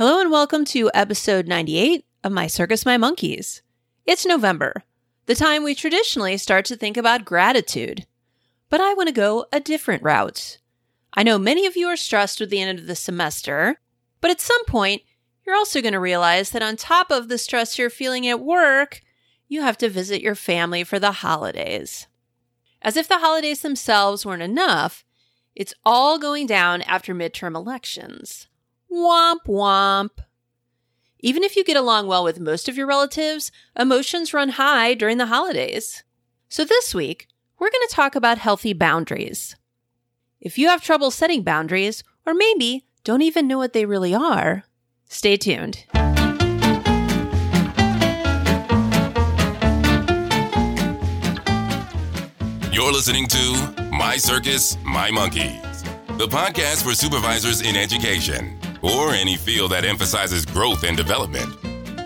Hello and welcome to episode 98 of My Circus, My Monkeys. It's November, the time we traditionally start to think about gratitude. But I want to go a different route. I know many of you are stressed with the end of the semester, but at some point, you're also going to realize that on top of the stress you're feeling at work, you have to visit your family for the holidays. As if the holidays themselves weren't enough, it's all going down after midterm elections. Womp womp. Even if you get along well with most of your relatives, emotions run high during the holidays. So this week, we're going to talk about healthy boundaries. If you have trouble setting boundaries, or maybe don't even know what they really are, stay tuned. You're listening to My Circus, My Monkeys, the podcast for supervisors in education, or any field that emphasizes growth and development.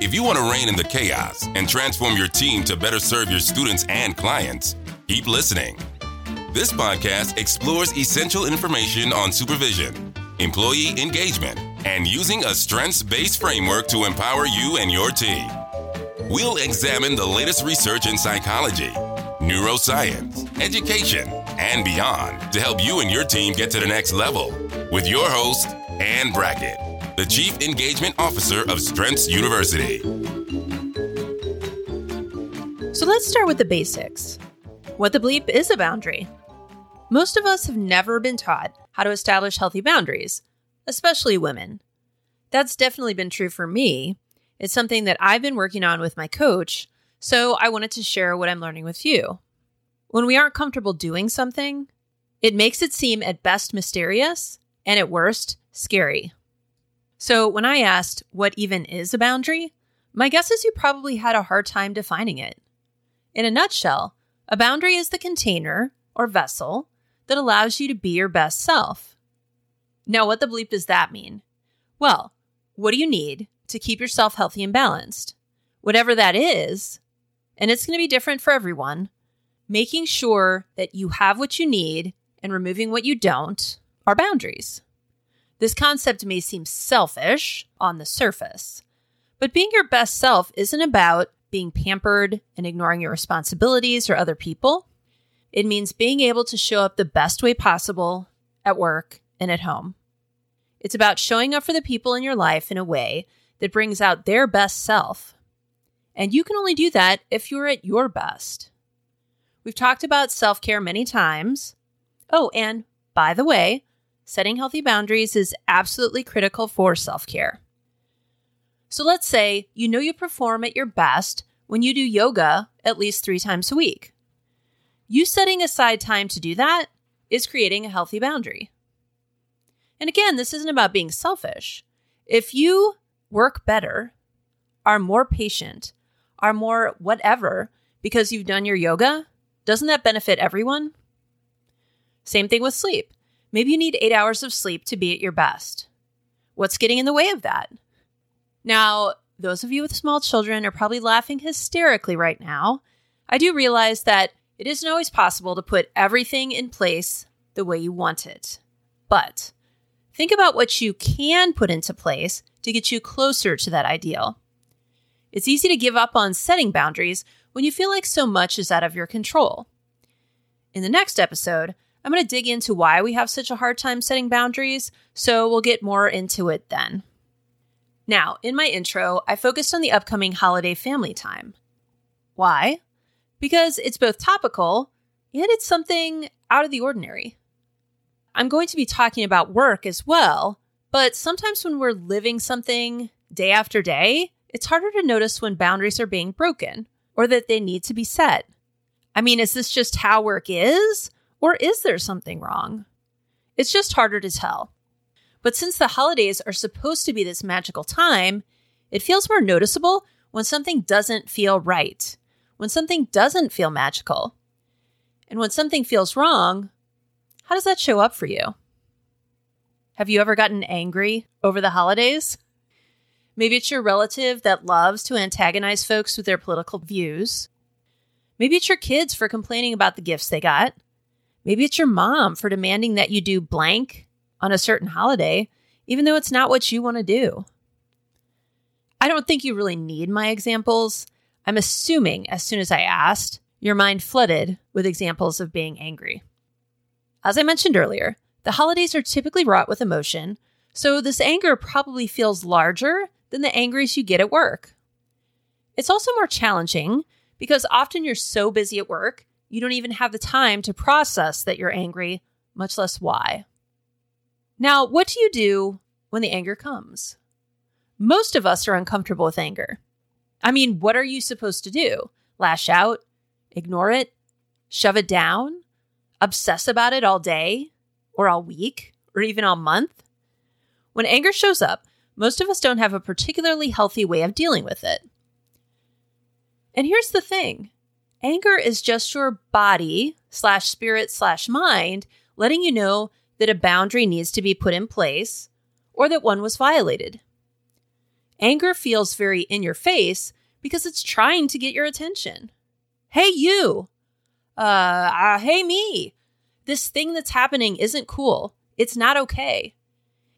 If you want to rein in the chaos and transform your team to better serve your students and clients, keep listening. This podcast explores essential information on supervision, employee engagement, and using a strengths-based framework to empower you and your team. We'll examine the latest research in psychology, neuroscience, education, and beyond to help you and your team get to the next level with your host, Anne Brackett, the Chief Engagement Officer of Strengths University. So let's start with the basics. What the bleep is a boundary? Most of us have never been taught how to establish healthy boundaries, especially women. That's definitely been true for me. It's something that I've been working on with my coach, so I wanted to share what I'm learning with you. When we aren't comfortable doing something, it makes it seem at best mysterious and at worst scary. So when I asked what even is a boundary, my guess is you probably had a hard time defining it. In a nutshell, a boundary is the container or vessel that allows you to be your best self. Now, what the bleep does that mean? Well, what do you need to keep yourself healthy and balanced? Whatever that is, and it's going to be different for everyone, making sure that you have what you need and removing what you don't are boundaries. This concept may seem selfish on the surface, but being your best self isn't about being pampered and ignoring your responsibilities or other people. It means being able to show up the best way possible at work and at home. It's about showing up for the people in your life in a way that brings out their best self. And you can only do that if you're at your best. We've talked about self-care many times. Oh, and by the way, setting healthy boundaries is absolutely critical for self-care. So let's say you know you perform at your best when you do yoga at least 3 times a week. You setting aside time to do that is creating a healthy boundary. And again, this isn't about being selfish. If you work better, are more patient, are more whatever because you've done your yoga, doesn't that benefit everyone? Same thing with sleep. Maybe you need 8 hours of sleep to be at your best. What's getting in the way of that? Now, those of you with small children are probably laughing hysterically right now. I do realize that it isn't always possible to put everything in place the way you want it. But think about what you can put into place to get you closer to that ideal. It's easy to give up on setting boundaries when you feel like so much is out of your control. In the next episode, I'm going to dig into why we have such a hard time setting boundaries, so we'll get more into it then. Now, in my intro, I focused on the upcoming holiday family time. Why? Because it's both topical, and it's something out of the ordinary. I'm going to be talking about work as well, but sometimes when we're living something day after day, it's harder to notice when boundaries are being broken, or that they need to be set. I mean, is this just how work is? Or is there something wrong? It's just harder to tell. But since the holidays are supposed to be this magical time, it feels more noticeable when something doesn't feel right, when something doesn't feel magical. And when something feels wrong, how does that show up for you? Have you ever gotten angry over the holidays? Maybe it's your relative that loves to antagonize folks with their political views. Maybe it's your kids for complaining about the gifts they got. Maybe it's your mom for demanding that you do blank on a certain holiday, even though it's not what you want to do. I don't think you really need my examples. I'm assuming as soon as I asked, your mind flooded with examples of being angry. As I mentioned earlier, the holidays are typically wrought with emotion, so this anger probably feels larger than the angries you get at work. It's also more challenging because often you're so busy at work, you don't even have the time to process that you're angry, much less why. Now, what do you do when the anger comes? Most of us are uncomfortable with anger. I mean, what are you supposed to do? Lash out? Ignore it? Shove it down? Obsess about it all day? Or all week? Or even all month? When anger shows up, most of us don't have a particularly healthy way of dealing with it. And here's the thing. Anger is just your body /spirit/mind letting you know that a boundary needs to be put in place or that one was violated. Anger feels very in your face because it's trying to get your attention. Hey, you. Hey, me. This thing that's happening isn't cool. It's not okay.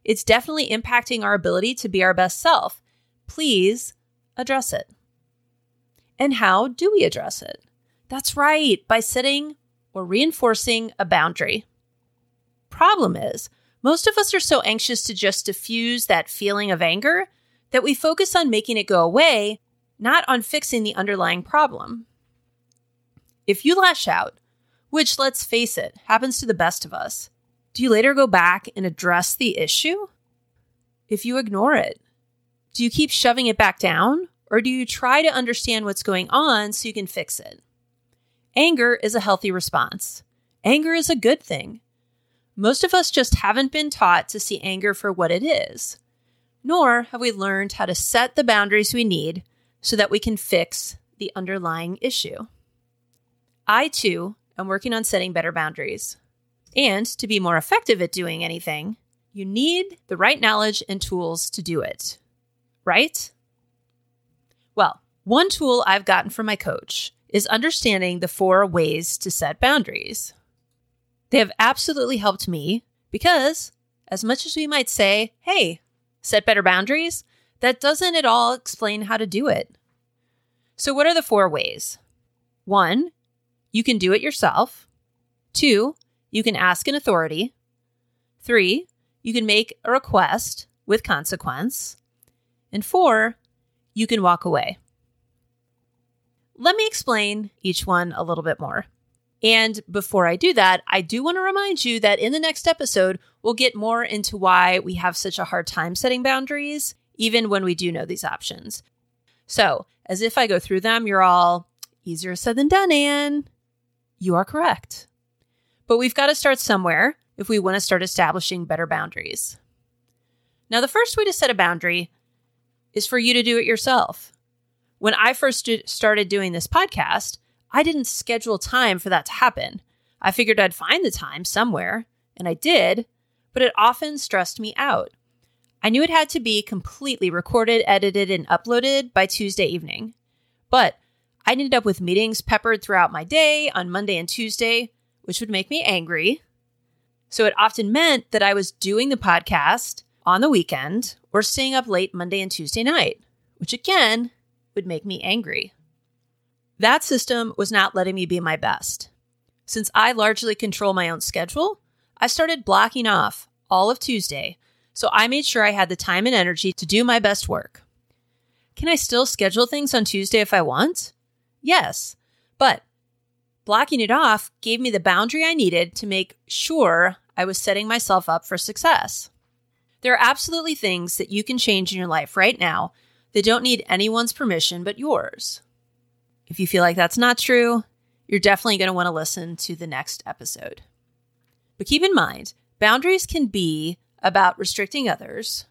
It's definitely impacting our ability to be our best self. Please address it. And how do we address it? That's right, by setting or reinforcing a boundary. Problem is, most of us are so anxious to just diffuse that feeling of anger that we focus on making it go away, not on fixing the underlying problem. If you lash out, which, let's face it, happens to the best of us, do you later go back and address the issue? If you ignore it, do you keep shoving it back down? Or do you try to understand what's going on so you can fix it? Anger is a healthy response. Anger is a good thing. Most of us just haven't been taught to see anger for what it is, nor have we learned how to set the boundaries we need so that we can fix the underlying issue. I, too, am working on setting better boundaries. And to be more effective at doing anything, you need the right knowledge and tools to do it, right? Well, one tool I've gotten from my coach is understanding the 4 ways to set boundaries. They have absolutely helped me because as much as we might say, hey, set better boundaries, that doesn't at all explain how to do it. So what are the 4 ways? 1, you can do it yourself. 2, you can ask an authority. 3, you can make a request with consequence. And 4, you can walk away. Let me explain each one a little bit more. And before I do that, I do want to remind you that in the next episode, we'll get more into why we have such a hard time setting boundaries, even when we do know these options. So, as if I go through them, you're all, easier said than done, Anne. You are correct. But we've got to start somewhere if we want to start establishing better boundaries. Now, the first way to set a boundary is for you to do it yourself. When I first started doing this podcast, I didn't schedule time for that to happen. I figured I'd find the time somewhere, and I did, but it often stressed me out. I knew it had to be completely recorded, edited, and uploaded by Tuesday evening, but I ended up with meetings peppered throughout my day on Monday and Tuesday, which would make me angry. So it often meant that I was doing the podcast on the weekend, or staying up late Monday and Tuesday night, which again would make me angry. That system was not letting me be my best. Since I largely control my own schedule, I started blocking off all of Tuesday, so I made sure I had the time and energy to do my best work. Can I still schedule things on Tuesday if I want? Yes, but blocking it off gave me the boundary I needed to make sure I was setting myself up for success. There are absolutely things that you can change in your life right now that don't need anyone's permission but yours. If you feel like that's not true, you're definitely going to want to listen to the next episode. But keep in mind, boundaries can be about restricting others,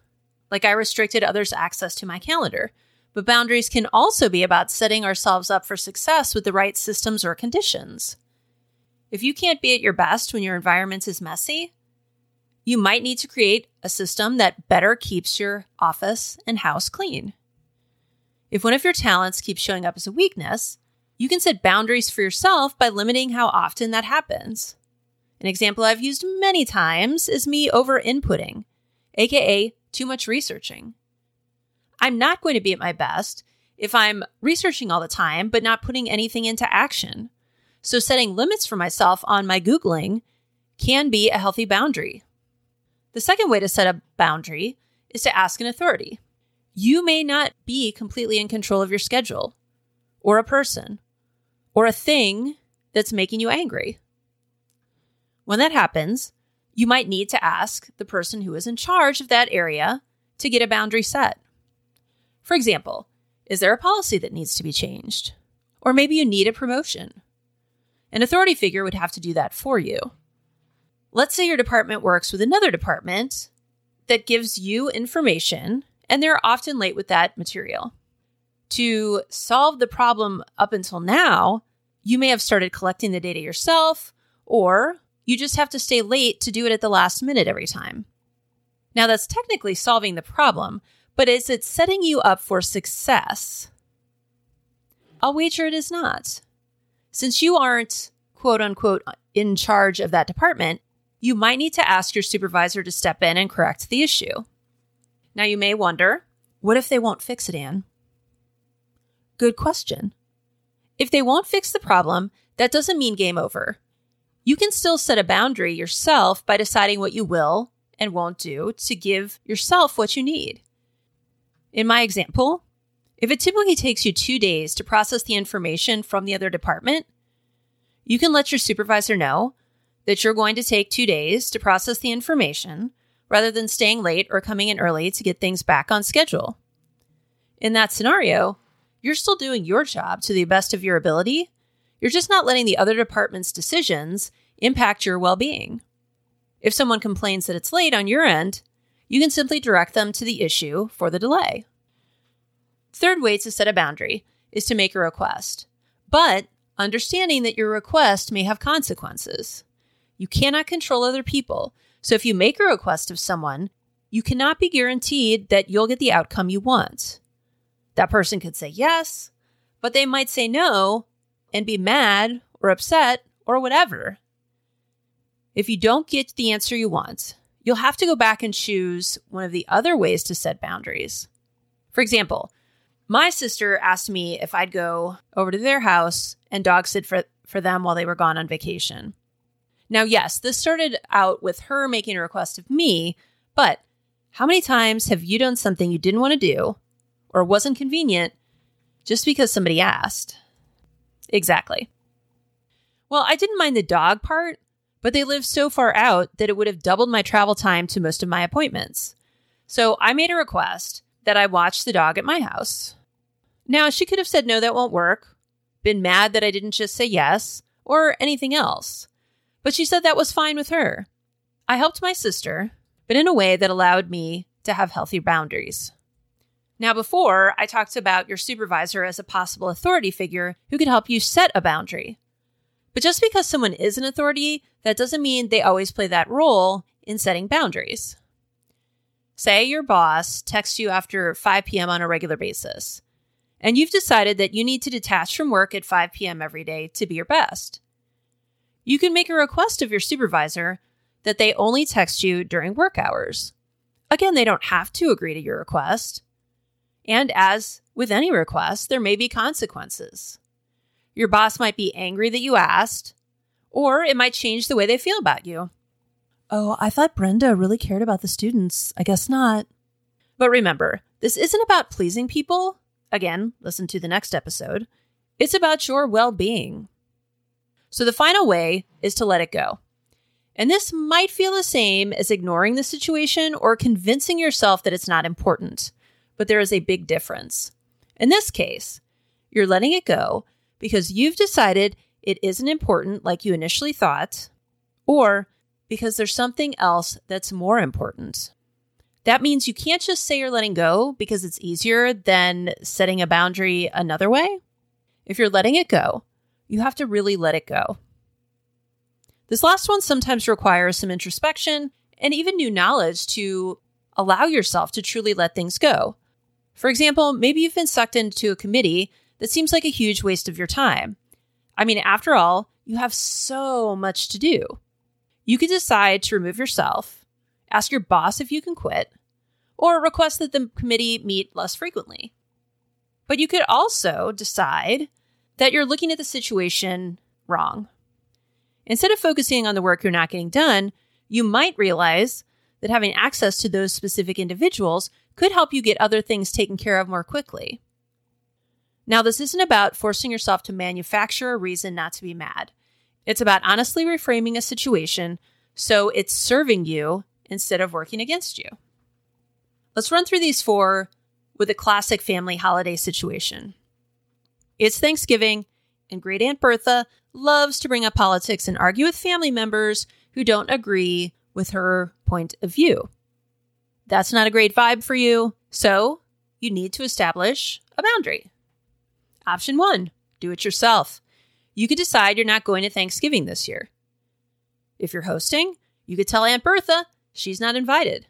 like I restricted others' access to my calendar. But boundaries can also be about setting ourselves up for success with the right systems or conditions. If you can't be at your best when your environment is messy, you might need to create a system that better keeps your office and house clean. If one of your talents keeps showing up as a weakness, you can set boundaries for yourself by limiting how often that happens. An example I've used many times is me over-inputting, aka too much researching. I'm not going to be at my best if I'm researching all the time, but not putting anything into action. So setting limits for myself on my Googling can be a healthy boundary. The second way to set a boundary is to ask an authority. You may not be completely in control of your schedule or a person or a thing that's making you angry. When that happens, you might need to ask the person who is in charge of that area to get a boundary set. For example, is there a policy that needs to be changed? Or maybe you need a promotion. An authority figure would have to do that for you. Let's say your department works with another department that gives you information, and they're often late with that material. To solve the problem up until now, you may have started collecting the data yourself, or you just have to stay late to do it at the last minute every time. Now, that's technically solving the problem, but is it setting you up for success? I'll wager it is not. Since you aren't, quote unquote, in charge of that department, you might need to ask your supervisor to step in and correct the issue. Now, you may wonder, what if they won't fix it, Anne? Good question. If they won't fix the problem, that doesn't mean game over. You can still set a boundary yourself by deciding what you will and won't do to give yourself what you need. In my example, if it typically takes you 2 days to process the information from the other department, you can let your supervisor know that you're going to take 2 days to process the information rather than staying late or coming in early to get things back on schedule. In that scenario, you're still doing your job to the best of your ability. You're just not letting the other department's decisions impact your well-being. If someone complains that it's late on your end, you can simply direct them to the issue for the delay. Third way to set a boundary is to make a request, but understanding that your request may have consequences. You cannot control other people, so if you make a request of someone, you cannot be guaranteed that you'll get the outcome you want. That person could say yes, but they might say no and be mad or upset or whatever. If you don't get the answer you want, you'll have to go back and choose one of the other ways to set boundaries. For example, my sister asked me if I'd go over to their house and dog sit for them while they were gone on vacation. Now, yes, this started out with her making a request of me, but how many times have you done something you didn't want to do or wasn't convenient just because somebody asked? Exactly. Well, I didn't mind the dog part, but they live so far out that it would have doubled my travel time to most of my appointments. So I made a request that I watch the dog at my house. Now, she could have said, no, that won't work, been mad that I didn't just say yes, or anything else. But she said that was fine with her. I helped my sister, but in a way that allowed me to have healthy boundaries. Now, before, I talked about your supervisor as a possible authority figure who could help you set a boundary. But just because someone is an authority, that doesn't mean they always play that role in setting boundaries. Say your boss texts you after 5 p.m. on a regular basis, and you've decided that you need to detach from work at 5 p.m. every day to be your best. You can make a request of your supervisor that they only text you during work hours. Again, they don't have to agree to your request. And as with any request, there may be consequences. Your boss might be angry that you asked, or it might change the way they feel about you. Oh, I thought Brenda really cared about the students. I guess not. But remember, this isn't about pleasing people. Again, listen to the next episode. It's about your well-being. So the final way is to let it go. And this might feel the same as ignoring the situation or convincing yourself that it's not important. But there is a big difference. In this case, you're letting it go because you've decided it isn't important like you initially thought, or because there's something else that's more important. That means you can't just say you're letting go because it's easier than setting a boundary another way. If you're letting it go, you have to really let it go. This last one sometimes requires some introspection and even new knowledge to allow yourself to truly let things go. For example, maybe you've been sucked into a committee that seems like a huge waste of your time. I mean, after all, you have so much to do. You could decide to remove yourself, ask your boss if you can quit, or request that the committee meet less frequently. But you could also decide that you're looking at the situation wrong. Instead of focusing on the work you're not getting done, you might realize that having access to those specific individuals could help you get other things taken care of more quickly. Now, this isn't about forcing yourself to manufacture a reason not to be mad. It's about honestly reframing a situation so it's serving you instead of working against you. Let's run through these four with a classic family holiday situation. It's Thanksgiving, and Great Aunt Bertha loves to bring up politics and argue with family members who don't agree with her point of view. That's not a great vibe for you, so you need to establish a boundary. Option one, do it yourself. You could decide you're not going to Thanksgiving this year. If you're hosting, you could tell Aunt Bertha she's not invited.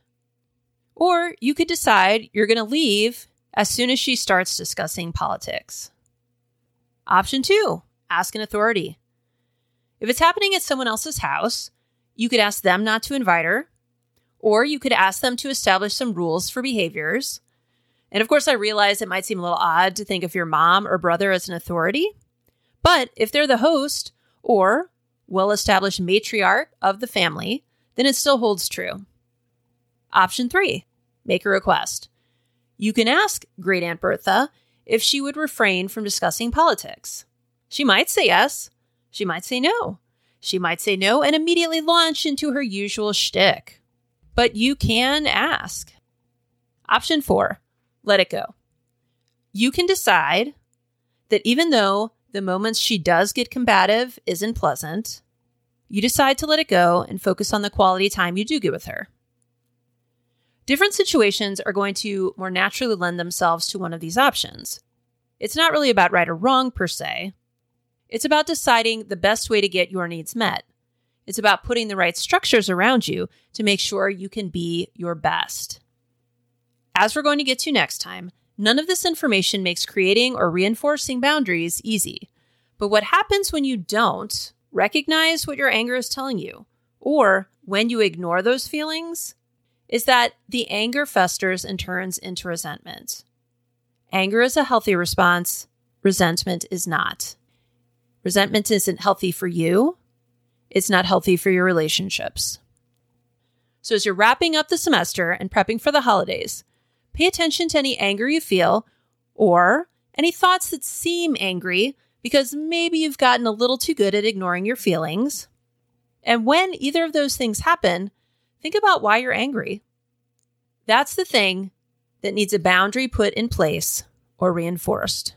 Or you could decide you're going to leave as soon as she starts discussing politics. Option two, ask an authority. If it's happening at someone else's house, you could ask them not to invite her, or you could ask them to establish some rules for behaviors. And of course, I realize it might seem a little odd to think of your mom or brother as an authority, but if they're the host or well-established matriarch of the family, then it still holds true. Option three, make a request. You can ask Great Aunt Bertha if she would refrain from discussing politics. She might say yes. She might say no. She might say no and immediately launch into her usual shtick. But you can ask. Option four, let it go. You can decide that even though the moments she does get combative isn't pleasant, you decide to let it go and focus on the quality time you do get with her. Different situations are going to more naturally lend themselves to one of these options. It's not really about right or wrong per se. It's about deciding the best way to get your needs met. It's about putting the right structures around you to make sure you can be your best. As we're going to get to next time, none of this information makes creating or reinforcing boundaries easy. But what happens when you don't recognize what your anger is telling you, or when you ignore those feelings, is that the anger festers and turns into resentment. Anger is a healthy response. Resentment is not. Resentment isn't healthy for you. It's not healthy for your relationships. So as you're wrapping up the semester and prepping for the holidays, pay attention to any anger you feel or any thoughts that seem angry because maybe you've gotten a little too good at ignoring your feelings. And when either of those things happen, think about why you're angry. That's the thing that needs a boundary put in place or reinforced.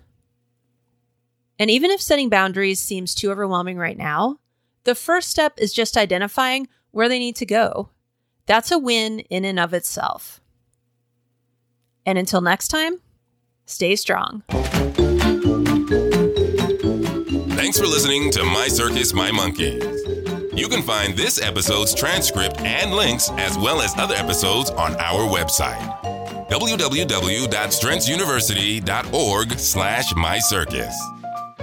And even if setting boundaries seems too overwhelming right now, the first step is just identifying where they need to go. That's a win in and of itself. And until next time, stay strong. Thanks for listening to My Circus, My Monkeys. You can find this episode's transcript and links as well as other episodes on our website, www.strengthsuniversity.org/mycircus.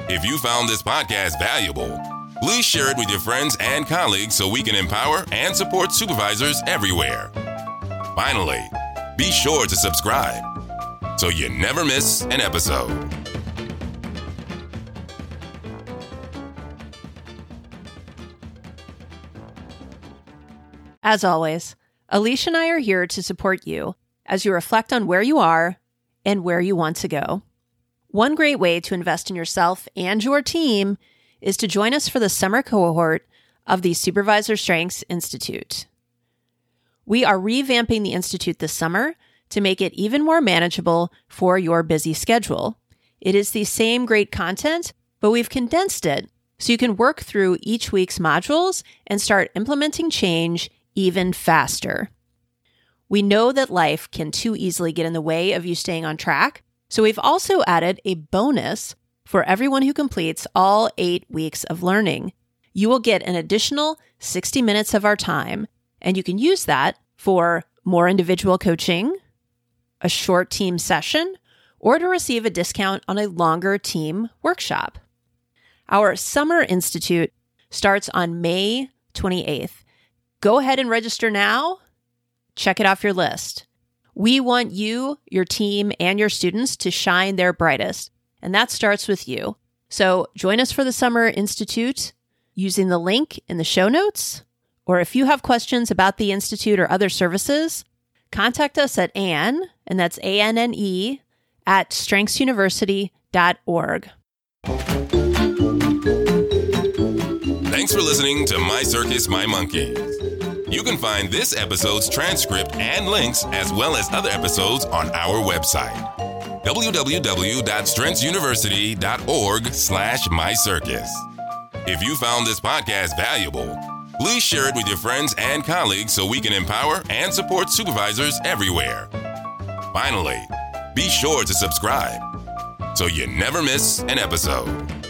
If you found this podcast valuable, please share it with your friends and colleagues so we can empower and support supervisors everywhere. Finally, be sure to subscribe so you never miss an episode. As always, Alicia and I are here to support you as you reflect on where you are and where you want to go. One great way to invest in yourself and your team is to join us for the summer cohort of the Supervisor Strengths Institute. We are revamping the Institute this summer to make it even more manageable for your busy schedule. It is the same great content, but we've condensed it so you can work through each week's modules and start implementing change even faster. We know that life can too easily get in the way of you staying on track, so we've also added a bonus for everyone who completes all 8 weeks of learning. You will get an additional 60 minutes of our time, and you can use that for more individual coaching, a short team session, or to receive a discount on a longer team workshop. Our Summer Institute starts on May 28th. Go ahead and register now. Check it off your list. We want you, your team, and your students to shine their brightest. And that starts with you. So join us for the Summer Institute using the link in the show notes. Or if you have questions about the Institute or other services, contact us at Anne, and that's ANNE, at strengthsuniversity.org. Thanks for listening to My Circus, My Monkeys. You can find this episode's transcript and links as well as other episodes on our website, www.strengthsuniversity.org/mycircus. If you found this podcast valuable, please share it with your friends and colleagues so we can empower and support supervisors everywhere. Finally, be sure to subscribe so you never miss an episode.